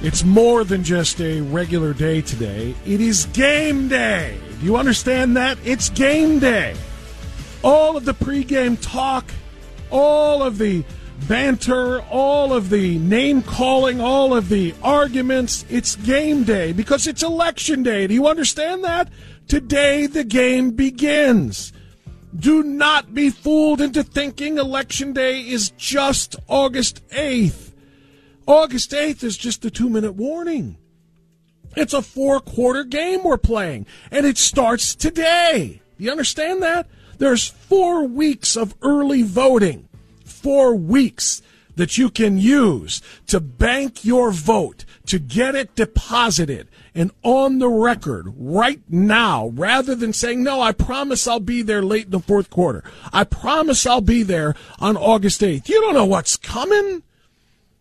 It's more than just a regular day today. It is game day. Do you understand that? It's game day. All of the pregame talk, all of the banter, all of the name-calling, all of the arguments, it's game day because it's election day. Do you understand that? Today the game begins. Do not be fooled into thinking election day is just August 8th. August 8th is just a 2-minute warning. It's a 4-quarter game we're playing, and it starts today. You understand that? There's 4 weeks of early voting, 4 weeks that you can use to bank your vote, to get it deposited, and on the record right now, rather than saying, no, I promise I'll be there late in the 4th quarter. I promise I'll be there on August 8th. You don't know what's coming.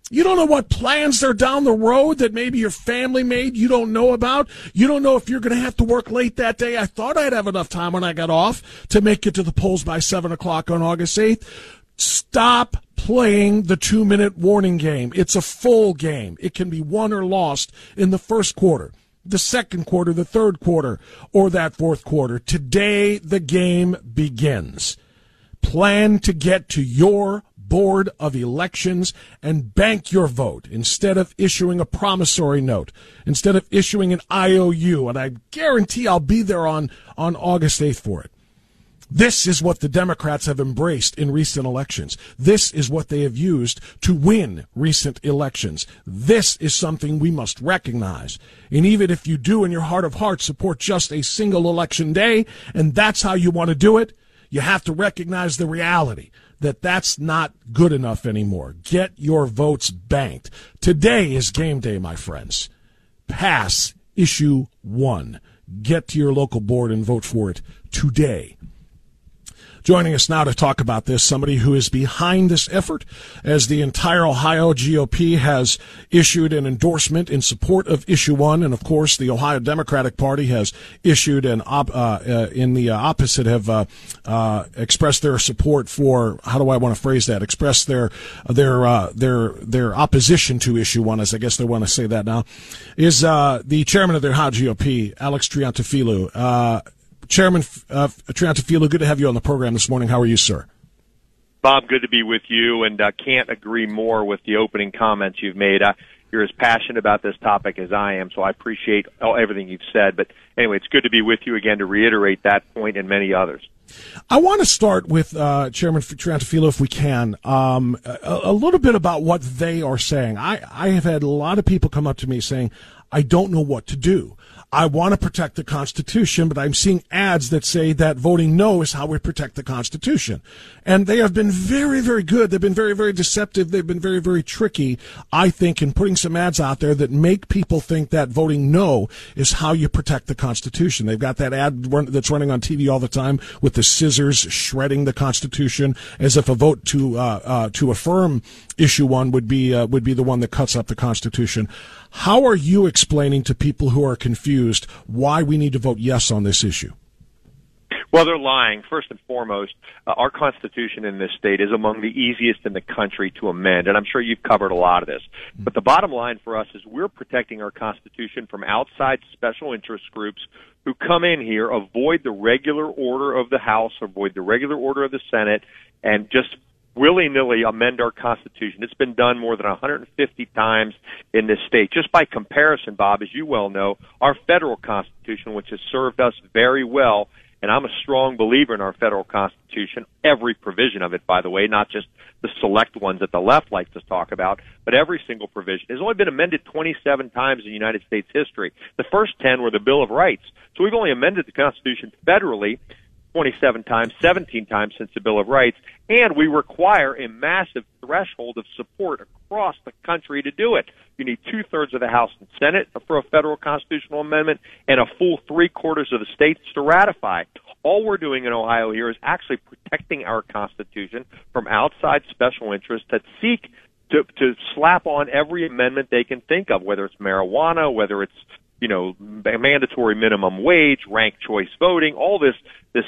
You don't know what plans are down the road that maybe your family made you don't know about. You don't know if you're going to have to work late that day. I thought I'd have enough time when I got off to make it to the polls by 7 o'clock on August 8th. Stop playing the 2-minute warning game. It's a full game. It can be won or lost in the 1st quarter, the 2nd quarter, the 3rd quarter, or that 4th quarter. Today the game begins. Plan to get to your Board of Elections and bank your vote instead of issuing a promissory note, instead of issuing an IOU, and I guarantee I'll be there on August 8th for it. This is what the Democrats have embraced in recent elections. This is what they have used to win recent elections. This is something we must recognize. And even if you do in your heart of hearts support just a single election day, and that's how you want to do it, you have to recognize the reality that that's not good enough anymore. Get your votes banked. Today is game day, my friends. Pass Issue 1. Get to your local board and vote for it today. Joining us now to talk about this, somebody who is behind this effort, as the entire Ohio GOP has issued an endorsement in support of Issue 1, and of course the Ohio Democratic Party has issued an expressed their support for, expressed their opposition to Issue 1, as I guess they want to say that now, is the chairman of the Ohio GOP, Alex Triantafilou. Chairman Triantafilou, good to have you on the program this morning. How are you, sir? Bob, good to be with you, and I can't agree more with the opening comments you've made. You're as passionate about this topic as I am, so I appreciate everything you've said. But anyway, it's good to be with you again to reiterate that point and many others. I want to start with Chairman Triantafilou, if we can, a little bit about what they are saying. I have had a lot of people come up to me saying, I don't know what to do. I want to protect the Constitution, but I'm seeing ads that say that voting no is how we protect the Constitution. And they have been very, very good. They've been very, very deceptive. They've been very, very tricky, I think, in putting some ads out there that make people think that voting no is how you protect the Constitution. They've got that ad that's running on TV all the time with the scissors shredding the Constitution, as if a vote to affirm Issue 1 would be the one that cuts up the Constitution. How are you explaining to people who are confused why we need to vote yes on this issue? Well, they're lying. First and foremost, our Constitution in this state is among the easiest in the country to amend, and I'm sure you've covered a lot of this. But the bottom line for us is we're protecting our Constitution from outside special interest groups who come in here, avoid the regular order of the House, avoid the regular order of the Senate, and just willy-nilly amend our Constitution. It's been done more than 150 times in this state. Just by comparison, Bob, as you well know, our federal Constitution, which has served us very well, and I'm a strong believer in our federal Constitution, every provision of it, by the way, not just the select ones that the left likes to talk about, but every single provision has only been amended 27 times in United States history. The first 10 were the Bill of Rights. So we've only amended the Constitution federally 27 times, 17 times since the Bill of Rights, and we require a massive threshold of support across the country to do it. You need 2/3 of the House and Senate for a federal constitutional amendment and a full 3/4 of the states to ratify. All we're doing in Ohio here is actually protecting our Constitution from outside special interests that seek to slap on every amendment they can think of, whether it's marijuana, whether it's, you know, mandatory minimum wage, rank choice voting, all this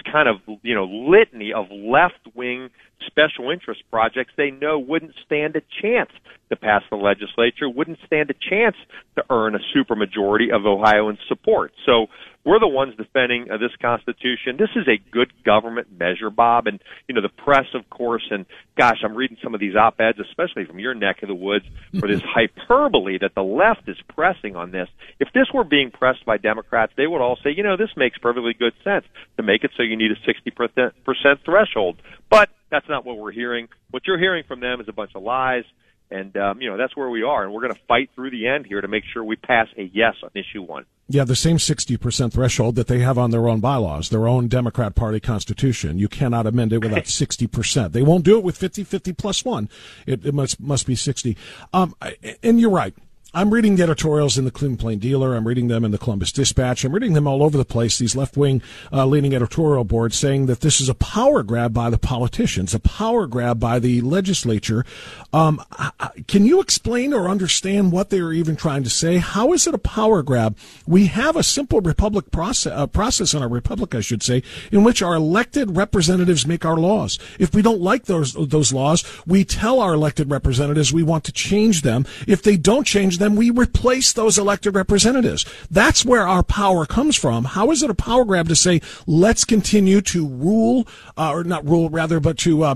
kind of, you know, litany of left-wing special interest projects they know wouldn't stand a chance to pass the legislature, wouldn't stand a chance to earn a supermajority of Ohioans' support. So we're the ones defending this Constitution. This is a good government measure, Bob, and, you know, the press, of course, and, gosh, I'm reading some of these op-eds, especially from your neck of the woods, for this hyperbole that the left is pressing on this. If this were being pressed by Democrats, they would all say, you know, this makes perfectly good sense to make it so you need a 60% threshold. But that's not what we're hearing. What you're hearing from them is a bunch of lies, and, you know, that's where we are, and we're going to fight through the end here to make sure we pass a yes on Issue 1. Yeah, the same 60% threshold that they have on their own bylaws, their own Democrat Party constitution. You cannot amend it without 60%. They won't do it with 50 plus one. It must be 60. And you're right. I'm reading the editorials in the Cleveland Plain Dealer. I'm reading them in the Columbus Dispatch. I'm reading them all over the place, these left-wing leaning editorial boards saying that this is a power grab by the politicians, a power grab by the legislature. Can you explain or understand what they are even trying to say? How is it a power grab? We have a simple republic process in our republic, I should say, in which our elected representatives make our laws. If we don't like those laws, we tell our elected representatives we want to change them. If they don't change them, we replace those elected representatives. That's where our power comes from. How is it a power grab to say, let's continue to rule, or not rule, rather, but to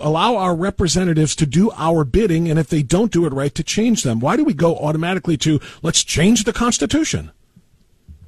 allow our representatives to do our bidding, and if they don't do it right, to change them? Why do we go automatically to, let's change the Constitution?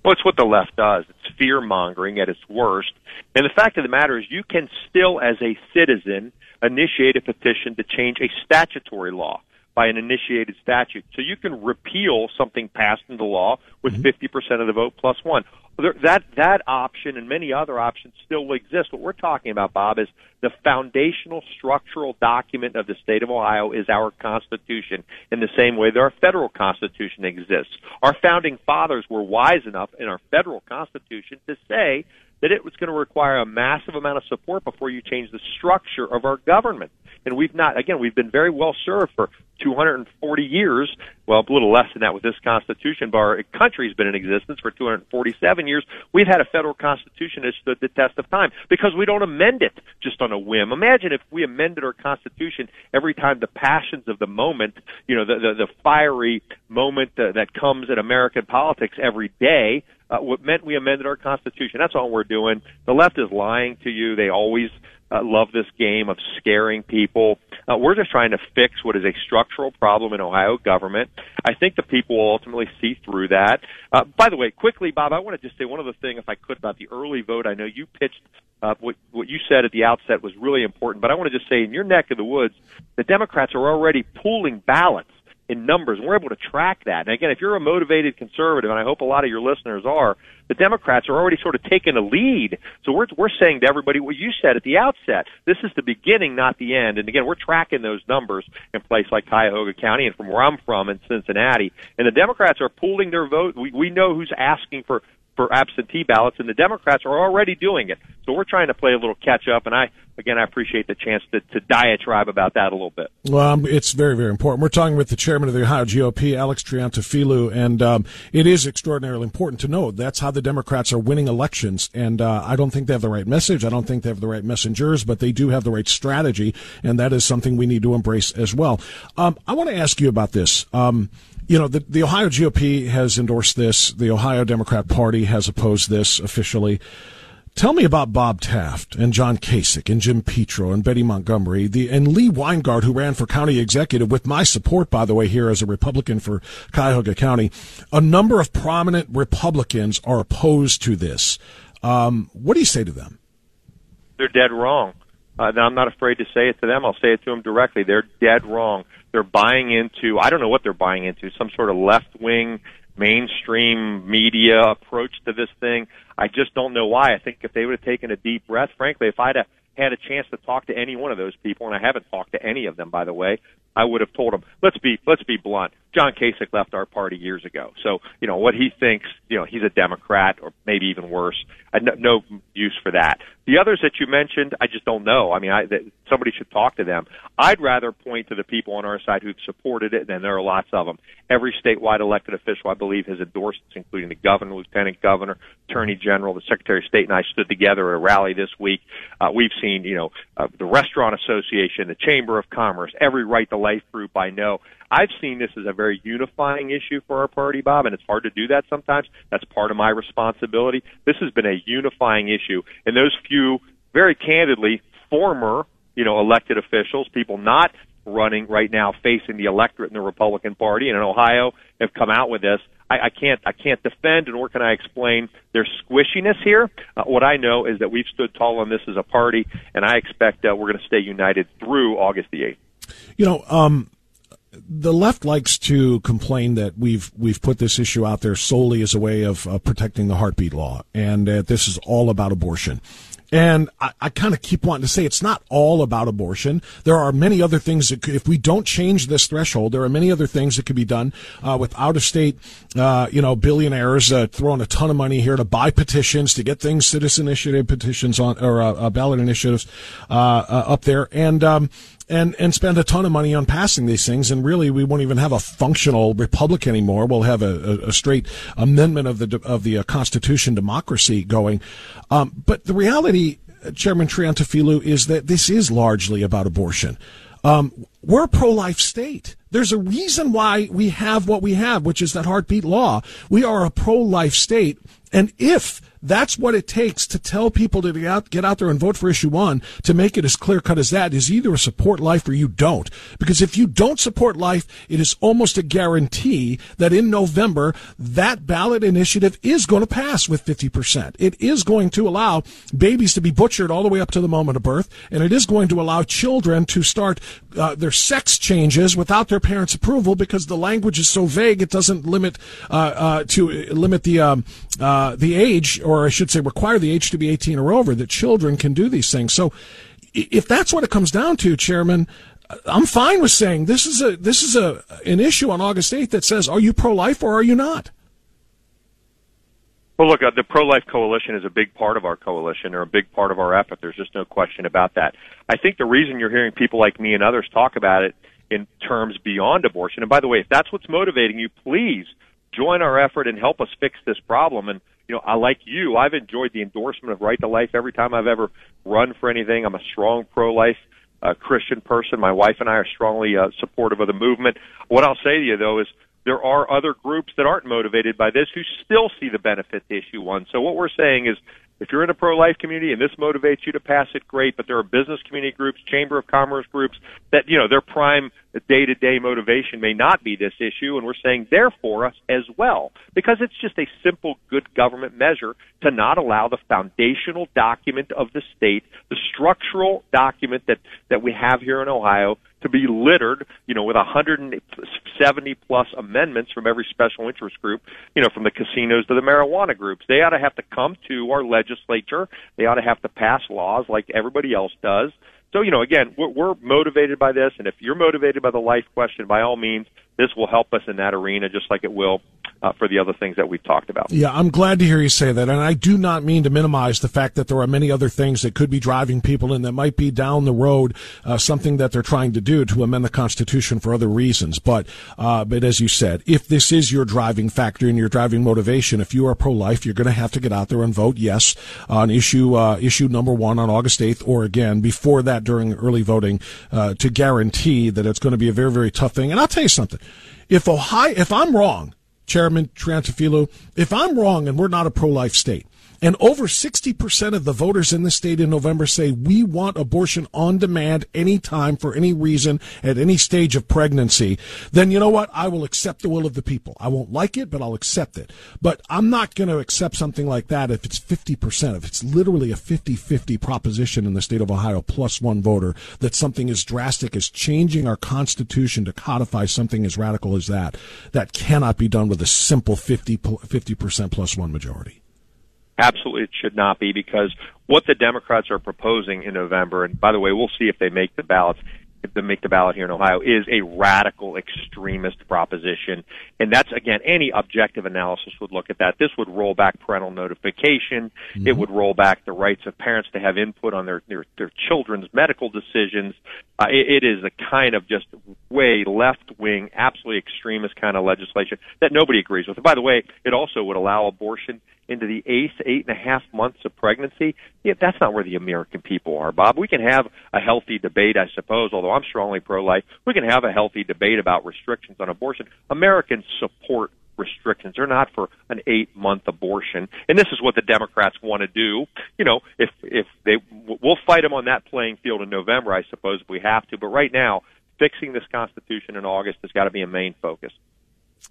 Well, it's what the left does. It's fear-mongering at its worst. And the fact of the matter is you can still, as a citizen, initiate a petition to change a statutory law by an initiated statute. So you can repeal something passed into law with 50% of the vote plus one. That option and many other options still exist. What we're talking about, Bob, is the foundational structural document of the state of Ohio is our Constitution, in the same way that our federal Constitution exists. Our founding fathers were wise enough in our federal Constitution to say that it was going to require a massive amount of support before you change the structure of our government. And we've not, again, we've been very well served for 240 years, well, a little less than that with this Constitution, but our country's been in existence for 247 years. We've had a federal Constitution that stood the test of time because we don't amend it just on a whim. Imagine if we amended our Constitution every time the passions of the moment, you know, the fiery moment that comes in American politics every day, what meant we amended our Constitution. That's all we're doing. The left is lying to you. They always love this game of scaring people. We're just trying to fix what is a structural problem in Ohio government. I think the people will ultimately see through that. By the way, quickly, Bob, I want to just say one other thing, if I could, about the early vote. I know you pitched what you said at the outset was really important, but I want to just say in your neck of the woods, the Democrats are already pooling ballots in numbers, and we're able to track that. And again, if you're a motivated conservative, and I hope a lot of your listeners are, the Democrats are already sort of taking a lead. So we're saying to everybody what you said at the outset. This is the beginning, not the end. And again, we're tracking those numbers in places like Cuyahoga County and from where I'm from in Cincinnati. And the Democrats are pooling their vote. We know who's asking for absentee ballots, and the Democrats are already doing it. So we're trying to play a little catch-up, and I appreciate the chance to diatribe about that a little bit. Well, it's very, very important. We're talking with the chairman of the Ohio GOP, Alex Triantafilou, and it is extraordinarily important to know that's how the Democrats are winning elections, and I don't think they have the right message. I don't think they have the right messengers, but they do have the right strategy, and that is something we need to embrace as well. I want to ask you about this. You know, the Ohio GOP has endorsed this. The Ohio Democrat Party has opposed this officially. Tell me about Bob Taft and John Kasich and Jim Petro and Betty Montgomery and Lee Weingart, who ran for county executive with my support, by the way, here as a Republican for Cuyahoga County. A number of prominent Republicans are opposed to this. What do you say to them? They're dead wrong. I'm not afraid to say it to them. I'll say it to them directly. They're dead wrong. They're buying into, I don't know what they're buying into, some sort of left-wing mainstream media approach to this thing. I just don't know why. I think if they would have taken a deep breath, frankly, if I'd have had a chance to talk to any one of those people, and I haven't talked to any of them, by the way, I would have told them, let's be blunt. John Kasich left our party years ago. So, you know, what he thinks, you know, he's a Democrat or maybe even worse. No use for that. The others that you mentioned, I just don't know. I mean, somebody should talk to them. I'd rather point to the people on our side who've supported it, and there are lots of them. Every statewide elected official, I believe, has endorsed this, including the governor, lieutenant governor, attorney general, the secretary of state, and I stood together at a rally this week. We've seen, you know, the Restaurant Association, the Chamber of Commerce, every Right to Life group I know. I've seen this as a very unifying issue for our party, Bob, and it's hard to do that sometimes. That's part of my responsibility. This has been a unifying issue. And those few, very candidly, former, you know, elected officials, people not running right now facing the electorate in the Republican Party and in Ohio have come out with this. I can't defend, nor can I explain their squishiness here. What I know is that we've stood tall on this as a party, and I expect we're going to stay united through August the 8th. You know, the left likes to complain that we've put this issue out there solely as a way of protecting the heartbeat law, and that this is all about abortion. And I kind of keep wanting to say it's not all about abortion. There are many other things that if we don't change this threshold, there are many other things that could be done with out-of-state, you know, billionaires throwing a ton of money here to buy petitions, to get things, citizen initiative petitions on or ballot initiatives up there, and spend a ton of money on passing these things. And really, we won't even have a functional republic anymore. We'll have a straight amendment of the Constitution democracy going. But the reality, Chairman Triantafilou, is that this is largely about abortion. We're a pro-life state. There's a reason why we have what we have, which is that heartbeat law. We are a pro-life state. And if that's what it takes to tell people to get out there and vote for Issue One, to make it as clear-cut as that, is either support life or you don't. Because if you don't support life, it is almost a guarantee that in November, that ballot initiative is going to pass with 50%. It is going to allow babies to be butchered all the way up to the moment of birth, and it is going to allow children to start their sex changes without their parents' approval because the language is so vague it doesn't limit the age, or I should say require the age to be 18 or over, that children can do these things. So if that's what it comes down to, Chairman, I'm fine with saying this is an issue on August 8th that says, are you pro-life or are you not? Well, look, the pro-life coalition is a big part of our coalition or a big part of our effort. There's just no question about that. I think the reason you're hearing people like me and others talk about it in terms beyond abortion, and by the way, if that's what's motivating you, please join our effort and help us fix this problem. And, you know, I like you, I've enjoyed the endorsement of Right to Life every time I've ever run for anything. I'm a strong pro-life Christian person. My wife and I are strongly supportive of the movement. What I'll say to you, though, is there are other groups that aren't motivated by this who still see the benefit to Issue One. So what we're saying is, if you're in a pro-life community and this motivates you to pass it, great, but there are business community groups, Chamber of Commerce groups that, you know, their prime day-to-day motivation may not be this issue, and we're saying they're for us as well, because it's just a simple good government measure to not allow the foundational document of the state, the structural document that we have here in Ohio, to be littered, you know, with 170-plus amendments from every special interest group, you know, from the casinos to the marijuana groups. They ought to have to come to our legislature. They ought to have to pass laws like everybody else does. So, you know, again, we're motivated by this, and if you're motivated by the life question, by all means, this will help us in that arena just like it will for the other things that we've talked about. Yeah, I'm glad to hear you say that, and I do not mean to minimize the fact that there are many other things that could be driving people and that might be down the road something that they're trying to do to amend the Constitution for other reasons. But as you said, if this is your driving factor and your driving motivation, if you are pro-life, you're going to have to get out there and vote yes on issue number 1 on August 8th, or again, before that during early voting to guarantee that it's going to be a very, very tough thing. And I'll tell you something. If I'm wrong, Chairman Triantafilou, if I'm wrong and we're not a pro-life state, And over 60% of the voters in the state in November say we want abortion on demand anytime for any reason at any stage of pregnancy. Then you know what? I will accept the will of the people. I won't like it, but I'll accept it. But I'm not going to accept something like that if it's 50%, if it's literally a 50-50 proposition in the state of Ohio plus one voter that something as drastic as changing our Constitution to codify something as radical as that. That cannot be done with a simple 50% plus one majority. Absolutely, it should not be, because what the Democrats are proposing in November, and by the way, we'll see if they make the ballots, if they make the ballot here in Ohio, is a radical extremist proposition. And that's, again, any objective analysis would look at that. This would roll back parental notification. Mm-hmm. It would roll back the rights of parents to have input on their children's medical decisions. It is a kind of just way left-wing, absolutely extremist kind of legislation that nobody agrees with. And by the way, it also would allow abortion into the 8 to 8.5 months of pregnancy. Yeah, that's not where the American people are, Bob. We can have a healthy debate, I suppose, although I'm strongly pro-life. We can have a healthy debate about restrictions on abortion. Americans support restrictions. They're not for an 8-month abortion. And this is what the Democrats want to do. You know, if they, we'll fight them on that playing field in November, I suppose, if we have to. But right now, fixing this Constitution in August has got to be a main focus.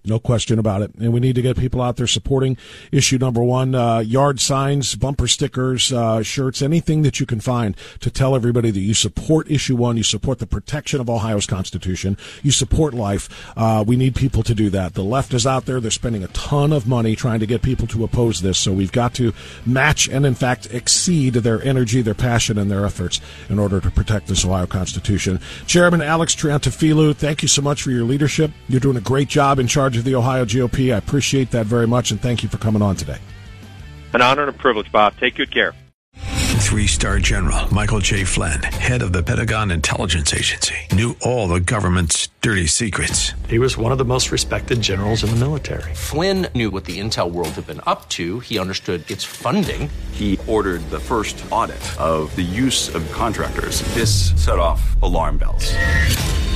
No question about it. And we need to get people out there supporting issue number one, yard signs, bumper stickers, shirts, anything that you can find to tell everybody that you support issue one, you support the protection of Ohio's Constitution, you support life. We need people to do that. The left is out there. They're spending a ton of money trying to get people to oppose this. So we've got to match and, in fact, exceed their energy, their passion, and their efforts in order to protect this Ohio Constitution. Chairman Alex Triantafilou, thank you so much for your leadership. You're doing a great job in charge of the Ohio GOP. I appreciate that very much, and thank you for coming on today. An honor and a privilege, Bob. Take good care. 3-star General Michael J. Flynn, head of the Pentagon Intelligence Agency, knew all the government's dirty secrets. He was one of the most respected generals in the military. Flynn knew what the intel world had been up to. He understood its funding. He ordered the first audit of the use of contractors. This set off alarm bells.